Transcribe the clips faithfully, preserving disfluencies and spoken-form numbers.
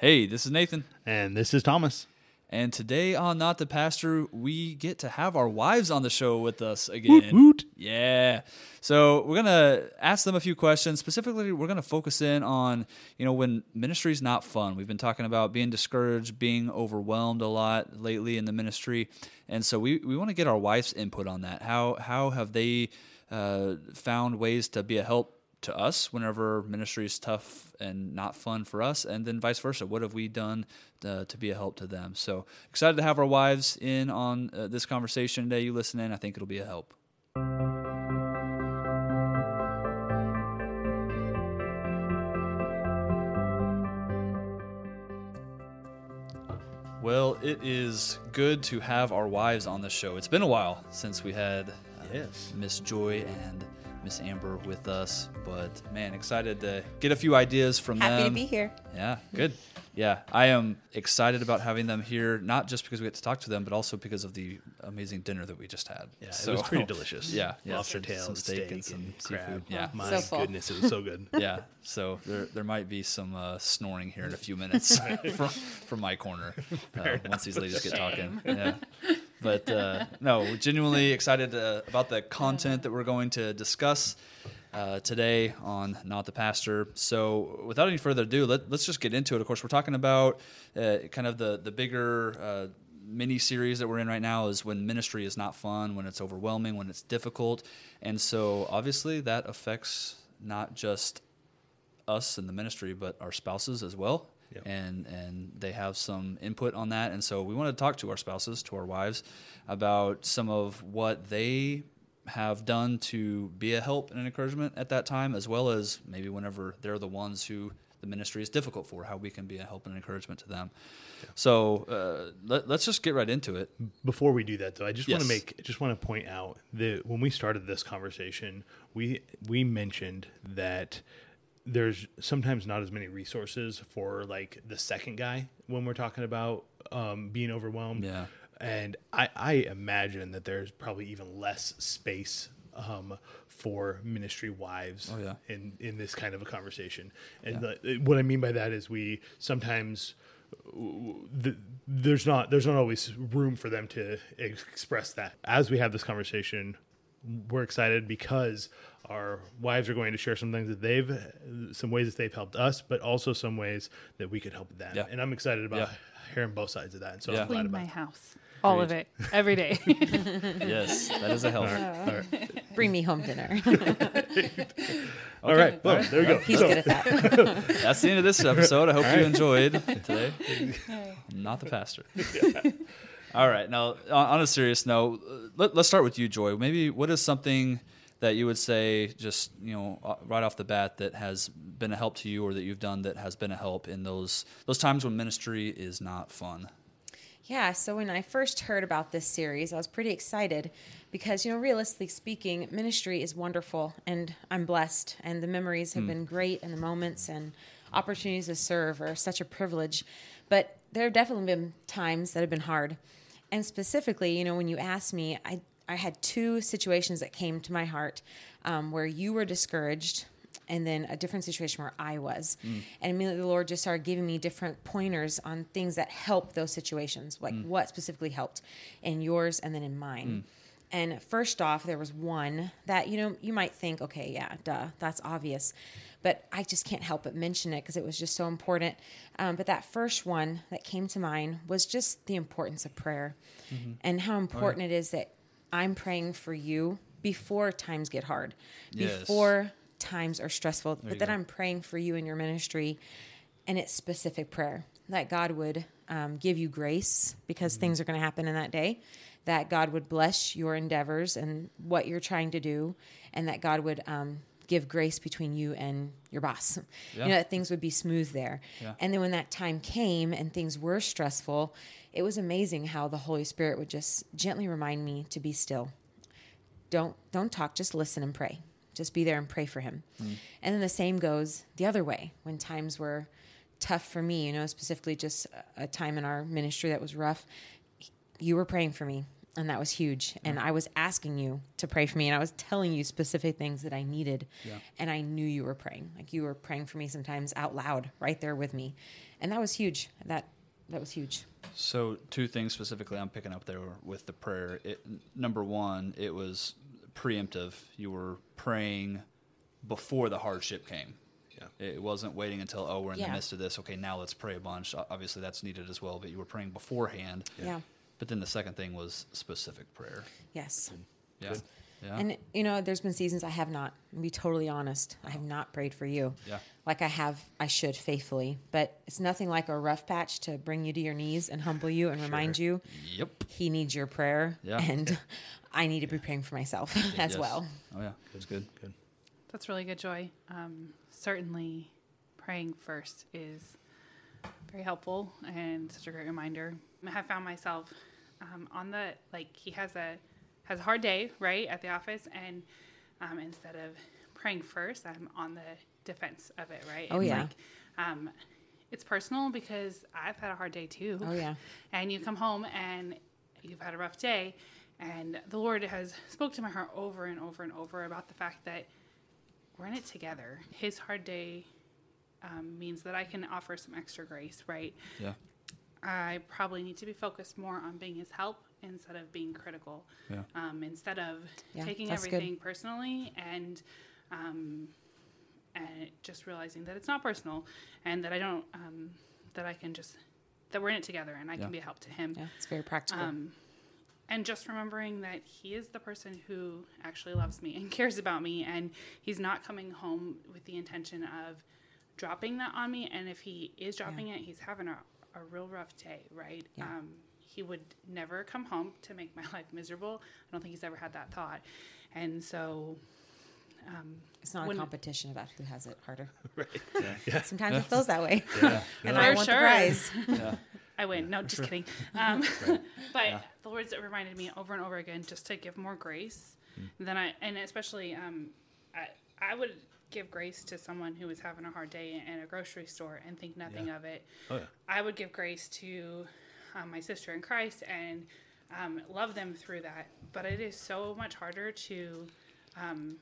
Hey, this is Nathan. And this is Thomas. And today on Not the Pastor, we get to have our wives on the show with us again. Woot, woot. Yeah. So we're going to ask them a few questions. Specifically, we're going to focus in on, you know, when ministry's not fun. We've been talking about being discouraged, being overwhelmed a lot lately in the ministry. And so we, we want to get our wives' input on that. How, how have they uh, found ways to be a help to us whenever ministry is tough and not fun for us, and then vice versa? What have we done uh, to be a help to them? So excited to have our wives in on uh, this conversation today. You listen in. I think it'll be a help. Well, it is good to have our wives on the show. It's been a while since we had uh, yes. Miss Joy and Miss Amber with us, but man, excited to get a few ideas from Happy them. Happy to be here. Yeah, good. Yeah, I am excited about having them here, not just because we get to talk to them, but also because of the amazing dinner that we just had. Yeah, so, it was pretty delicious. Yeah, yeah. Lobster tail, some steak, steak and some and crab. Seafood. Yeah, my so cool. goodness, it was so good. Yeah, so there there might be some uh, snoring here in a few minutes from from my corner uh, once these ladies get talking. Yeah. But uh, no, we're genuinely excited uh, about the content that we're going to discuss uh, today on Not the Pastor. So without any further ado, let, let's just get into it. Of course, we're talking about uh, kind of the, the bigger uh, mini-series that we're in right now is when ministry is not fun, when it's overwhelming, when it's difficult. And so obviously that affects not just us in the ministry, but our spouses as well. Yep. And and they have some input on that. And so we want to talk to our spouses, to our wives, about some of what they have done to be a help and an encouragement at that time, as well as maybe whenever they're the ones who the ministry is difficult for, how we can be a help and encouragement to them. Yeah. So uh, let, let's just get right into it. Before we do that, though, I just yes. want to make I just want to point out that when we started this conversation, we we mentioned that there's sometimes not as many resources for like the second guy when we're talking about um, being overwhelmed. Yeah. And I, I imagine that there's probably even less space um, for ministry wives oh, yeah. in, in this kind of a conversation. And yeah. the, what I mean by that is we sometimes the, there's not, there's not always room for them to ex- express that. As we have this conversation, we're excited because our wives are going to share some things that they've, some ways that they've helped us, but also some ways that we could help them. Yeah. And I'm excited about yeah. hearing both sides of that. And so yeah. I'm glad about my house. All Great. Of it. Every day. Yes. That is a help. All right. All right. Bring me home dinner. All right. All right. Well, there we go. He's so. Good at that. That's the end of this episode. I hope right. you enjoyed today. I'm not the pastor. Yeah. All right. Now, on a serious note, let, let's start with you, Joy. Maybe what is something that you would say just, you know, right off the bat that has been a help to you or that you've done that has been a help in those those times when ministry is not fun? Yeah, so when I first heard about this series, I was pretty excited because, you know, realistically speaking, ministry is wonderful and I'm blessed and the memories have mm. been great and the moments and opportunities to serve are such a privilege. But there have definitely been times that have been hard. And specifically, you know, when you asked me, I I had two situations that came to my heart um, where you were discouraged and then a different situation where I was. Mm. And immediately the Lord just started giving me different pointers on things that helped those situations, like mm. what specifically helped in yours and then in mine. Mm. And first off, there was one that, you know, you might think, okay, yeah, duh, that's obvious. But I just can't help but mention it because it was just so important. Um, but that first one that came to mind was just the importance of prayer mm-hmm. and how important right. it is that I'm praying for you before times get hard, yes. before times are stressful, there but that go. I'm praying for you in your ministry, and it's specific prayer that God would um, give you grace because mm-hmm. things are going to happen in that day, that God would bless your endeavors and what you're trying to do, and that God would um, give grace between you and your boss. Yeah. You know, that things would be smooth there. Yeah. And then when that time came and things were stressful, it was amazing how the Holy Spirit would just gently remind me to be still. Don't don't talk, just listen and pray. Just be there and pray for him. Mm. And then the same goes the other way. When times were tough for me, you know, specifically just a time in our ministry that was rough, you were praying for me. And that was huge. And yeah. I was asking you to pray for me. And I was telling you specific things that I needed. Yeah. And I knew you were praying. Like you were praying for me sometimes out loud right there with me. and that was huge. That that was huge. So two things specifically I'm picking up there with the prayer. It, number one, it was preemptive. You were praying before the hardship came. Yeah. It wasn't waiting until, oh, we're in yeah. the midst of this. Okay, now let's pray a bunch. Obviously, that's needed as well, but you were praying beforehand. Yeah. yeah. But then the second thing was specific prayer. Yes. Yeah. Good. Yeah. And, you know, there's been seasons I have not, to be totally honest, I have not prayed for you. Yeah. Like I have, I should faithfully. But it's nothing like a rough patch to bring you to your knees and humble you and sure. remind you. Yep. He needs your prayer. Yeah. And I need to yeah. be praying for myself as yes. well. Oh, yeah. That's good. Good. That's really good, Joy. Um, certainly praying first is very helpful and such a great reminder. I have found myself um, on the, like, he has a has a hard day, right, at the office, and um, instead of praying first, I'm on the defense of it, right? Oh, it's yeah. Like, um, it's personal because I've had a hard day, too. Oh, yeah. And you come home, and you've had a rough day, and the Lord has spoke to my heart over and over and over about the fact that we're in it together. His hard day um, means that I can offer some extra grace, right? Yeah. I probably need to be focused more on being his help instead of being critical, yeah. um, instead of yeah, taking everything good. personally and um, and just realizing that it's not personal and that I don't, um, that I can just, that we're in it together and I yeah. can be a help to him. Yeah, it's very practical. Um, and just remembering that he is the person who actually loves me and cares about me, and he's not coming home with the intention of dropping that on me. And if he is dropping yeah. it, he's having a a real rough day, right? Yeah. Um, he would never come home to make my life miserable. I don't think he's ever had that thought. And so... Um, it's not a competition about who has it harder. Right. Yeah. Yeah. Sometimes yeah. it feels that way. Yeah. and yeah. I want sure. the prize. Yeah. I win. No, just sure. kidding. Um, right. But yeah. the Lord's reminded me over and over again just to give more grace. Mm. Than I, and especially, um, I, I would... give grace to someone who is having a hard day in a grocery store and think nothing yeah. of it. Oh, yeah. I would give grace to um, my sister in Christ and um, love them through that. But it is so much harder to um,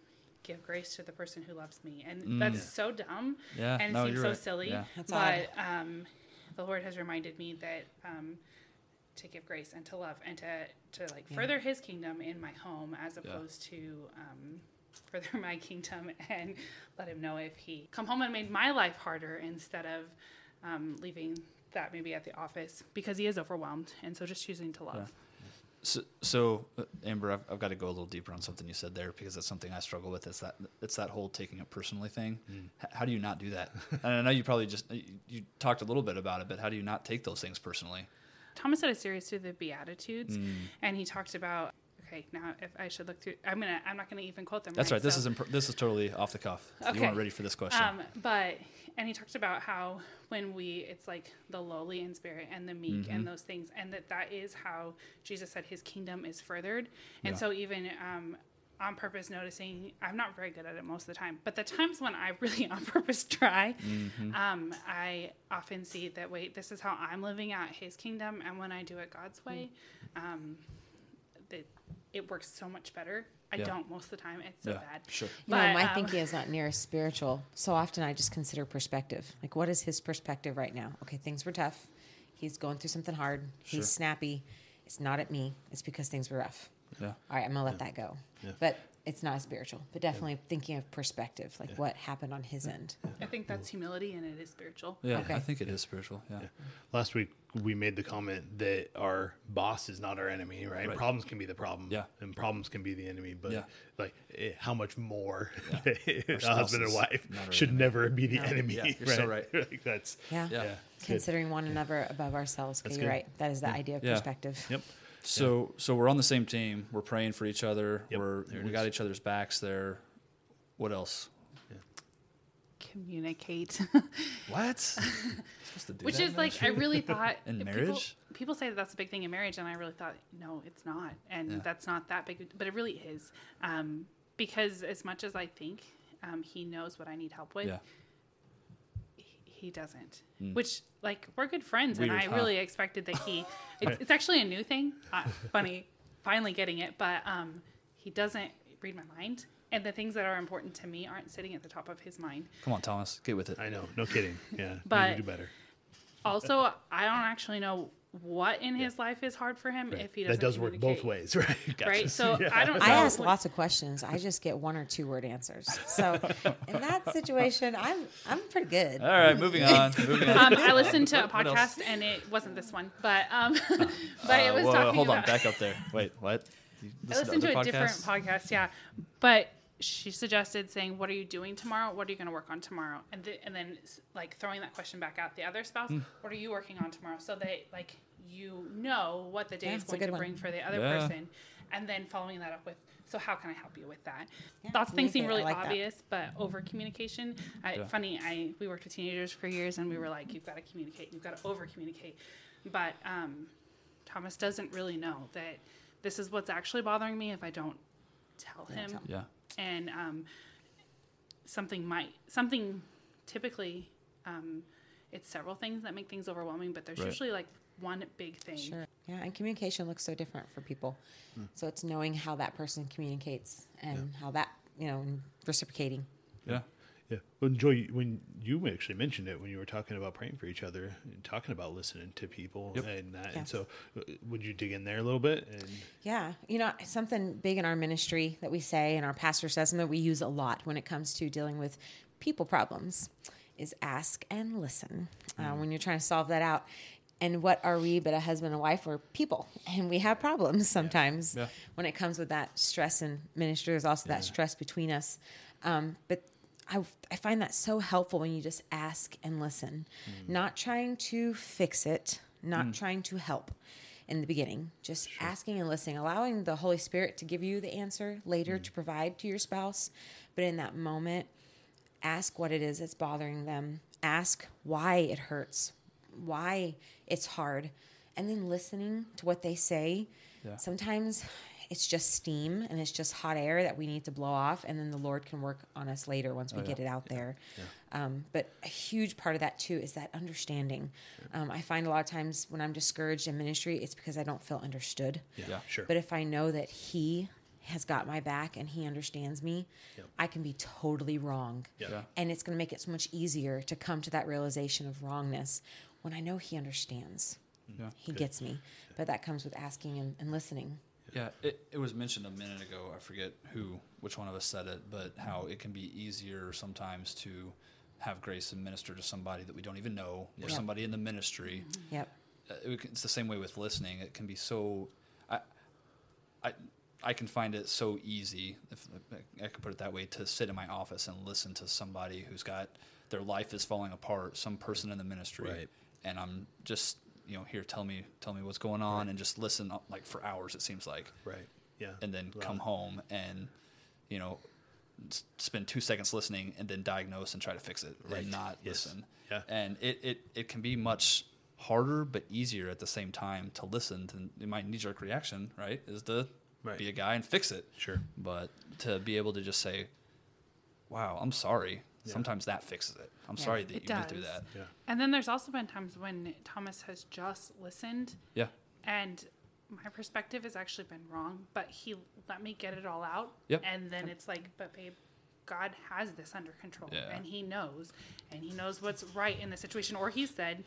give grace to the person who loves me. And mm. that's yeah. so dumb yeah. and it no, seems so right. silly. Yeah. That's but um, the Lord has reminded me that um, to give grace and to love and to, to like yeah. further his kingdom in my home as opposed yeah. to... Um, further my kingdom and let him know if he come home and made my life harder instead of um, leaving that maybe at the office because he is overwhelmed. And so just choosing to love. Yeah. So, so uh, Amber, I've, I've got to go a little deeper on something you said there because that's something I struggle with. It's that it's that whole taking it personally thing. Mm. H- how do you not do that? And I know you probably just, you, you talked a little bit about it, but how do you not take those things personally? Thomas had a series through the Beatitudes mm. and he talked about okay, now if I should look through, I'm gonna, I'm not gonna even quote them. That's right. right. This so, is imp- this is totally off the cuff. Okay. You weren't ready for this question. Um, but and he talked about how when we, it's like the lowly in spirit and the meek mm-hmm. and those things, and that that is how Jesus said his kingdom is furthered. And yeah. so even um, on purpose, noticing I'm not very good at it most of the time, but the times when I really on purpose try, mm-hmm. um, I often see that wait, this is how I'm living out his kingdom, and when I do it God's way, mm-hmm. um, that. It works so much better. I yeah. don't most of the time. It's so yeah, bad. Sure. But, you know, my um, thinking is not near as spiritual. So often I just consider perspective. Like, what is his perspective right now? Okay, things were tough. He's going through something hard. Sure. He's snappy. It's not at me. It's because things were rough. Yeah. All right, I'm going to let yeah. that go. Yeah. But it's not as spiritual. But definitely yeah. thinking of perspective, like yeah. what happened on his end. Yeah. I think that's humility, and it is spiritual. Yeah, okay. I think it is spiritual. Yeah. yeah. Last week, we made the comment that our boss is not our enemy, right? right. Problems can be the problem, yeah. and problems can be the enemy, but yeah. like it, how much more yeah. a husband and wife should enemy. never be the no. enemy, yeah. You're right? So right. like that's yeah. yeah. yeah. Considering one another yeah. above ourselves, okay, you're right. That is the yeah. idea of yeah. perspective. Yep. So yeah. so we're on the same team. We're praying for each other. Yep. We're there we got each other's backs there. What else? Communicate. What? Supposed to do Which that is like, I really thought in marriage, people, people say that that's a big thing in marriage. And I really thought, no, it's not. And yeah. that's not that big, but it really is. Um, because as much as I think, um, he knows what I need help with, yeah. he, he doesn't, mm. which like we're good friends. Weird, and I huh? really expected that he, it's, it's actually a new thing. Uh, funny, finally getting it, but, um, he doesn't read my mind. And the things that are important to me aren't sitting at the top of his mind. Come on, Thomas. Get with it. I know. No kidding. Yeah. But you do better. Also, I don't actually know what in yeah. his life is hard for him right. if he doesn't. That does work both ways, right? Gotcha. Right. So yeah. I don't. I know. ask lots of questions. I just get one or two word answers. So in that situation, I'm I'm pretty good. All right, moving on. Moving on. Um, I listened to a podcast and it wasn't this one, but um, but uh, it was whoa, talking. Hold about... on, back up there. Wait, what? You listen I listened to, to a podcasts? different podcast. Yeah, but she suggested saying, "What are you doing tomorrow? What are you going to work on tomorrow?" And th- and then like throwing that question back out the other spouse. Mm. What are you working on tomorrow? So they like. you know what the day yeah, is going to bring one. for the other yeah. person, and then following that up with, so how can I help you with that? Yeah, Lots of things seem really like obvious, that. but over communication, I, yeah. funny, I we worked with teenagers for years, and we were like, you've got to communicate, you've got to over communicate. But um, Thomas doesn't really know that this is what's actually bothering me if I don't tell yeah, him. Tell. Yeah. And um, something might, something typically, um, it's several things that make things overwhelming, but there's right. usually like, one big thing. Sure. Yeah, and communication looks so different for people. Mm. So it's knowing how that person communicates and yeah. how that, you know, reciprocating. Yeah. Yeah. Well, Joy, when you actually mentioned it, when you were talking about praying for each other and talking about listening to people yep. and that. Yes. And so would you dig in there a little bit? And yeah. You know, something big in our ministry that we say, and our pastor says, and that we use a lot when it comes to dealing with people problems, is ask and listen. Mm. Uh, when you're trying to solve that out. And what are we but a husband and wife? We're people, and we have problems sometimes yeah. Yeah. when it comes with that stress in ministry. There's also yeah. that stress between us. Um, but I, I find that so helpful when you just ask and listen, mm. not trying to fix it, not mm. trying to help in the beginning, just sure. asking and listening, allowing the Holy Spirit to give you the answer later mm. to provide to your spouse. But in that moment, ask what it is that's bothering them. Ask why it hurts, why it's hard, and then listening to what they say. Yeah. Sometimes it's just steam and it's just hot air that we need to blow off, and then the Lord can work on us later once we oh, yeah. get it out yeah. there. Yeah. Um, but a huge part of that too is that understanding. Yeah. Um, I find a lot of times when I'm discouraged in ministry, it's because I don't feel understood. Yeah, yeah sure. But if I know that He has got my back and He understands me, yep. I can be totally wrong. Yeah. And it's going to make it so much easier to come to that realization of wrongness when I know He understands. Yeah. He Good. gets me. Yeah. But that comes with asking and, and listening. Yeah, it, it was mentioned a minute ago. I forget who, which one of us said it, but how it can be easier sometimes to have grace and minister to somebody that we don't even know or yep. somebody in the ministry. Mm-hmm. Yep. Uh, it, it's the same way with listening. It can be so... I. I I can find it so easy, if I could put it that way, to sit in my office and listen to somebody who's got, their life is falling apart, some person in the ministry, right. and I'm just, you know, here, tell me, tell me what's going on, right. and just listen, like, for hours, it seems like. Right, yeah. And then wow. come home and, you know, spend two seconds listening and then diagnose and try to fix it, right. and not yes. listen. Yeah. And it, it, it can be much harder but easier at the same time to listen than my knee-jerk reaction, right, is the... Right. be a guy and fix it. Sure. But to be able to just say, wow, I'm sorry. Yeah. Sometimes that fixes it. I'm yeah, sorry that you does. went through that. Yeah. And then there's also been times when Thomas has just listened. Yeah. And my perspective has actually been wrong, but he let me get it all out. Yep. And then it's like, but babe, God has this under control yeah. and He knows, and He knows what's right in the situation. Or He said,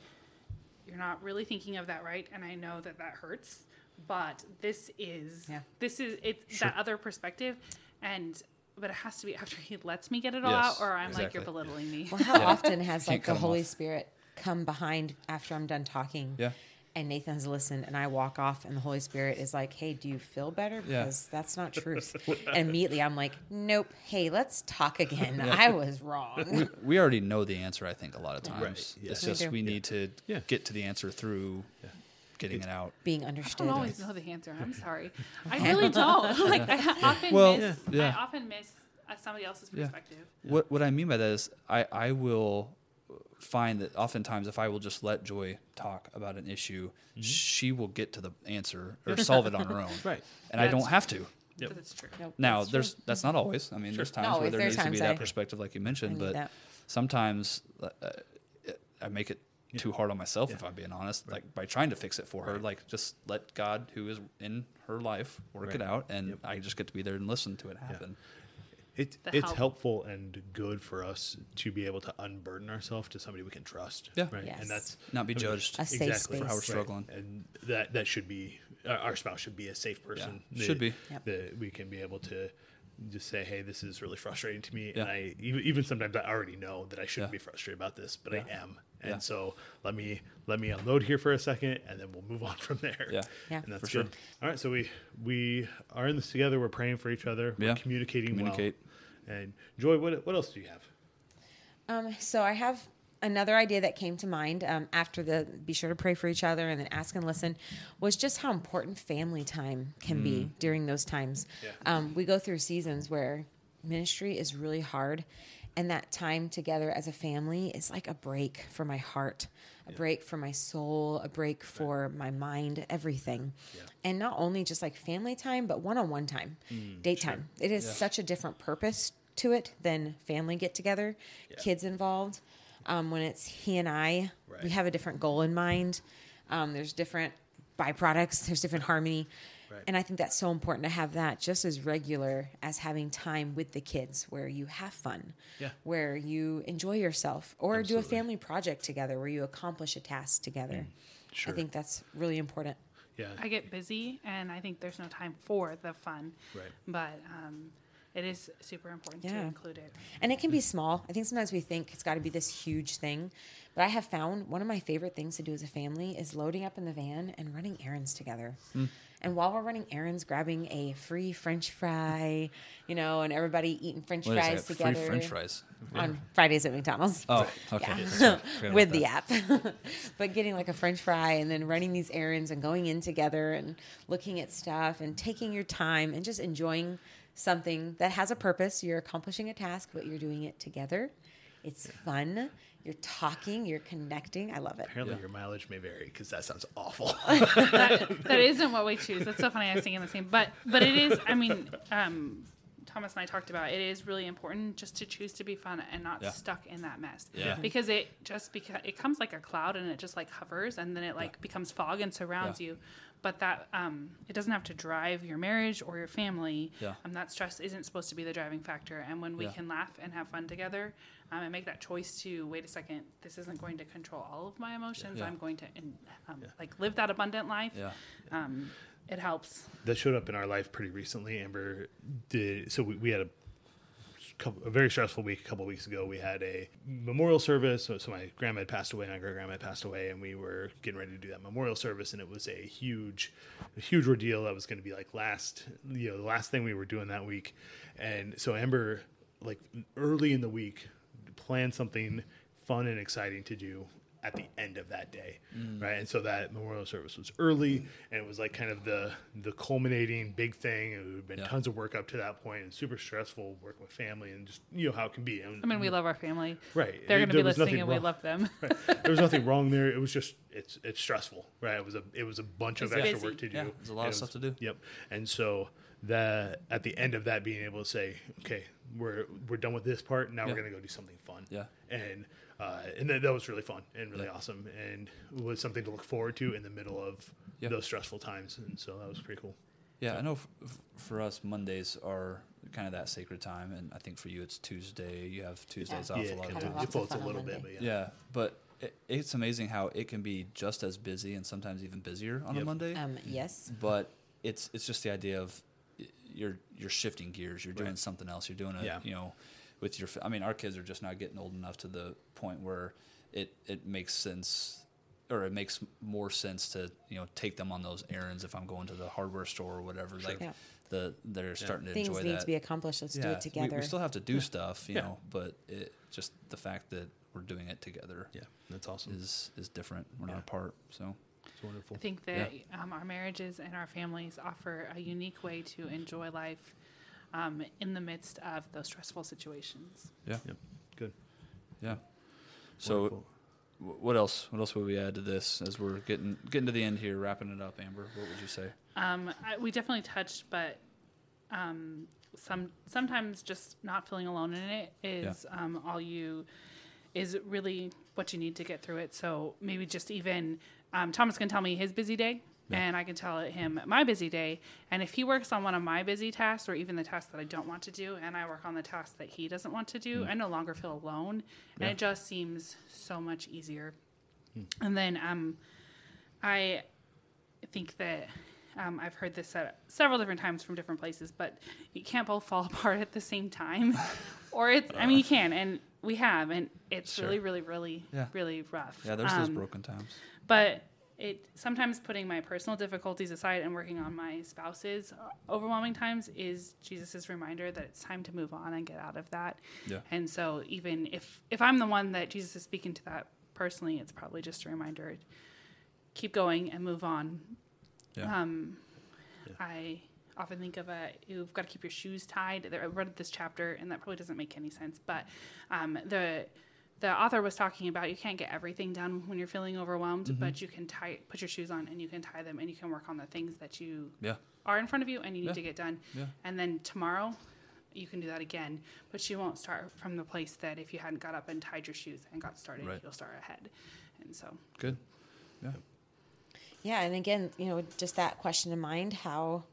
you're not really thinking of that right. And I know that that hurts. But this is, yeah. this is, it's sure. that other perspective. And, but it has to be after He lets me get it all yes, out, or I'm exactly. like, you're belittling me. Well, how yeah. often has like the Holy off. Spirit come behind after I'm done talking yeah. and Nathan has listened and I walk off and the Holy Spirit is like, hey, do you feel better? Because yeah. that's not truth. And immediately I'm like, nope. Hey, let's talk again. yeah. I was wrong. We, we already know the answer. I think a lot of times right. yeah. it's just, we yeah. need to yeah. get to the answer through yeah. getting it out, being understood. I don't always know the answer. I'm sorry, I really don't. Like I often well, miss, yeah. I often miss somebody else's perspective. Yeah. What what I mean by that is, I I will find that oftentimes if I will just let Joy talk about an issue, mm-hmm. she will get to the answer or solve it on her own. Right, and that's I don't have to. Yep. That's true. Nope, now that's there's true. that's not always. I mean, sure. there's times no, where there needs to be I, that perspective, like you mentioned, but that. sometimes uh, it, I make it. Yeah. too hard on myself yeah. if I'm being honest right. like by trying to fix it for her right. like just let God who is in her life work right. it out and yep. I just get to be there and listen to it happen yeah. It, it's help. helpful and good for us to be able to unburden ourselves to somebody we can trust. Yeah. Right? Yes. And that's not be judged. I mean, a safe exactly space. For how we're struggling. Right. And that, that should be, uh, our spouse should be a safe person. Yeah. That, should be. Yep. That we can be able to just say, hey, this is really frustrating to me. Yeah. And I, even, even sometimes I already know that I shouldn't yeah. be frustrated about this, but yeah. I am. And yeah. so let me, let me unload here for a second and then we'll move on from there. Yeah. yeah. And that's for good. Sure. All right. So we, we are in this together. We're praying for each other. We're yeah. communicating Communicate. well. And Joy, what what else do you have? Um, so I have another idea that came to mind um, after the be sure to pray for each other and then ask and listen was just how important family time can mm. be during those times. Yeah. Um, we go through seasons where ministry is really hard, and that time together as a family is like a break for my heart, a yeah. break for my soul, a break for right. my mind, everything. Yeah. And not only just like family time, but one-on-one time, mm, date sure. time. It is yeah. such a different purpose to it than family get together, yeah. kids involved. Um, when it's he and I, right. we have a different goal in mind. Um, there's different byproducts. There's different harmony. Right. And I think that's so important to have that just as regular as having time with the kids where you have fun, yeah. where you enjoy yourself or Absolutely. do a family project together where you accomplish a task together. Mm, sure. I think that's really important. Yeah. I get busy and I think there's no time for the fun. Right. But, um, it is super important yeah. to include it. And it can be small. I think sometimes we think it's got to be this huge thing. But I have found one of my favorite things to do as a family is loading up in the van and running errands together. Mm. And while we're running errands, grabbing a free French fry, you know, and everybody eating French what fries together. Free French fries? Yeah. On Fridays at McDonald's. Oh, okay. Yeah. With the app. But getting like a French fry and then running these errands and going in together and looking at stuff and taking your time and just enjoying something that has a purpose. You're accomplishing a task, but you're doing it together. It's yeah. fun. You're talking. You're connecting. I love it. Apparently yeah. your mileage may vary because that sounds awful. that, that isn't what we choose. That's so funny. I was thinking the same. But but it is, I mean, um, Thomas and I talked about it. It is really important just to choose to be fun and not yeah. stuck in that mess. Yeah. Because it just beca- it comes like a cloud and it just like hovers and then it like yeah. becomes fog and surrounds yeah. you. But that um, it doesn't have to drive your marriage or your family. Yeah. Um, that stress isn't supposed to be the driving factor. And when we yeah. can laugh and have fun together um, and make that choice to, wait a second, this isn't going to control all of my emotions. Yeah. I'm going to um, yeah. like live that abundant life. Yeah. Um, it helps. That showed up in our life pretty recently. Amber did. So we, we had a, couple, a very stressful week. A couple of weeks ago, we had a memorial service. So, so my grandma had passed away, my great-grandma had passed away, and we were getting ready to do that memorial service. And it was a huge, a huge ordeal that was going to be like last, you know, the last thing we were doing that week. And so Amber, like early in the week, planned something fun and exciting to do at the end of that day. Mm. Right. And so that memorial service was early and it was like kind of the, the culminating big thing. It had been yeah. tons of work up to that point and super stressful working with family and just, you know, how it can be. And, I mean, we love our family. Right. They're going to be listening and wrong. We love them. Right. There was nothing wrong there. It was just, it's, it's stressful. Right. It was a, it was a bunch it's of busy. extra work to do. Yeah, there's a lot and of stuff was, to do. Yep. And so that at the end of that being able to say, okay, we're, we're done with this part. Now yeah. we're going to go do something fun. Yeah. And, Uh, and that, that was really fun and really yeah. awesome and was something to look forward to in the middle of yeah. those stressful times. And so that was pretty cool. Yeah, I know f- f- for us, Mondays are kind of that sacred time. And I think for you, it's Tuesday. You have Tuesdays yeah. off yeah, a lot of times. It floats a little bit, but yeah. Yeah, but it, it's amazing how it can be just as busy and sometimes even busier on yep. a Monday. Um, yes. But it's it's just the idea of you're, you're shifting gears. You're right. doing something else. You're doing a, yeah. you know, with your, I mean, our kids are just not getting old enough to the point where it, it makes sense or it makes more sense to, you know, take them on those errands. If I'm going to the hardware store or whatever, sure. like yeah. the, they're yeah. starting to Things enjoy that. Things need to be accomplished. Let's yeah. do it together. We, we still have to do yeah. stuff, you yeah. know, but it just the fact that we're doing it together. Yeah. That's awesome. Is, is different. We're yeah. not apart. So it's wonderful. I think that yeah. um, our marriages and our families offer a unique way to enjoy life Um, in the midst of those stressful situations. Yeah. Yep. Good. Yeah. So wonderful. What else, what else would we add to this as we're getting, getting to the end here, wrapping it up, Amber? What would you say? Um, I, we definitely touched, but um, some, sometimes just not feeling alone in it is yeah. um, all you is really what you need to get through it. So maybe just even um, Thomas can tell me his busy day. Yeah. And I can tell him my busy day. And if he works on one of my busy tasks or even the tasks that I don't want to do, and I work on the tasks that he doesn't want to do, mm. I no longer feel alone. Yeah. And it just seems so much easier. Mm. And then um, I think that um, I've heard this several different times from different places, but you can't both fall apart at the same time. Or it's, I mean, you can, and we have, and it's sure. really, really, really, yeah. really rough. Yeah, there's um, those broken times. But it sometimes putting my personal difficulties aside and working on my spouse's overwhelming times is Jesus's reminder that it's time to move on and get out of that. Yeah. And so even if, if I'm the one that Jesus is speaking to that personally, it's probably just a reminder, keep going and move on. Yeah. Um, yeah. I often think of a, you've got to keep your shoes tied. I read this chapter and that probably doesn't make any sense, but um, the, The author was talking about you can't get everything done when you're feeling overwhelmed, mm-hmm. but you can tie, put your shoes on and you can tie them and you can work on the things that you yeah. are in front of you and you need yeah. to get done. Yeah. And then tomorrow you can do that again, but you won't start from the place that if you hadn't got up and tied your shoes and got started, right. you'll start ahead. And so. Good. Yeah. Yeah. And again, you know, just that question in mind, how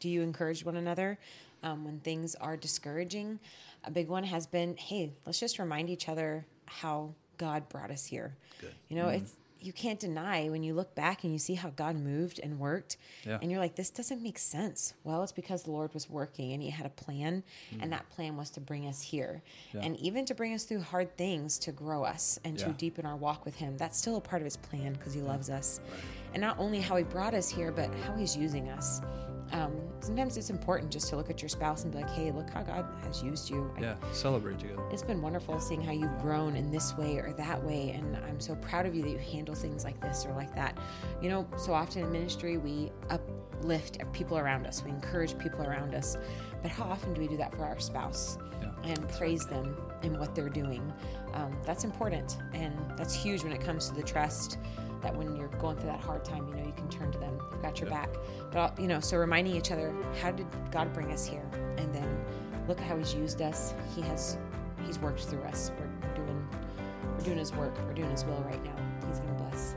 do you encourage one another? Um, when things are discouraging, a big one has been, hey, let's just remind each other how God brought us here. Good. You know, mm-hmm. it's you can't deny when you look back and you see how God moved and worked, yeah. and you're like, this doesn't make sense. Well, it's because the Lord was working and He had a plan, mm. and that plan was to bring us here, yeah. and even to bring us through hard things to grow us and yeah. to deepen our walk with Him. That's still a part of His plan because He loves us, right. and not only how He brought us here, but how He's using us. Um, sometimes it's important just to look at your spouse and be like, hey, look how God has used you. Yeah, I, celebrate together. It's been wonderful seeing how you've grown in this way or that way, and I'm so proud of you that you handle things like this or like that. You know, so often in ministry, we uplift people around us. We encourage people around us. But how often do we do that for our spouse yeah, and praise right. them in what they're doing? Um, that's important, and that's huge when it comes to the trust that when you're going through that hard time, you know, you can turn to them. They've got your yeah. back. But, you know, so reminding each other, how did God bring us here? And then look at how He's used us. He has, He's worked through us. We're, we're doing, we're doing His work. We're doing His will right now. He's going to bless.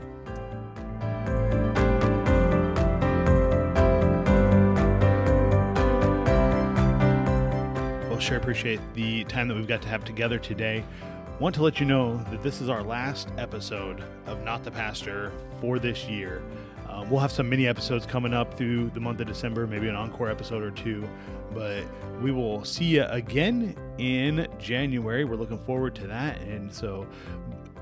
Well, sure appreciate the time that we've got to have together today. Want to let you know that this is our last episode of Not the Pastor for this year. Um, we'll have some mini episodes coming up through the month of December, maybe an encore episode or two, but we will see you again in January. We're looking forward to that. And so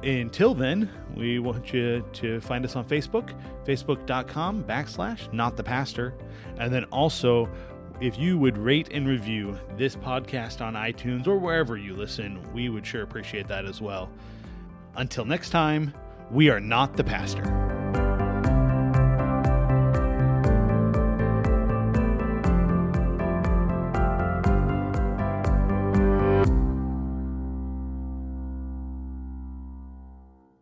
until then, we want you to find us on Facebook, facebook.com backslash Not the Pastor. And then also, if you would rate and review this podcast on iTunes or wherever you listen, we would sure appreciate that as well. Until next time, we are not the pastor.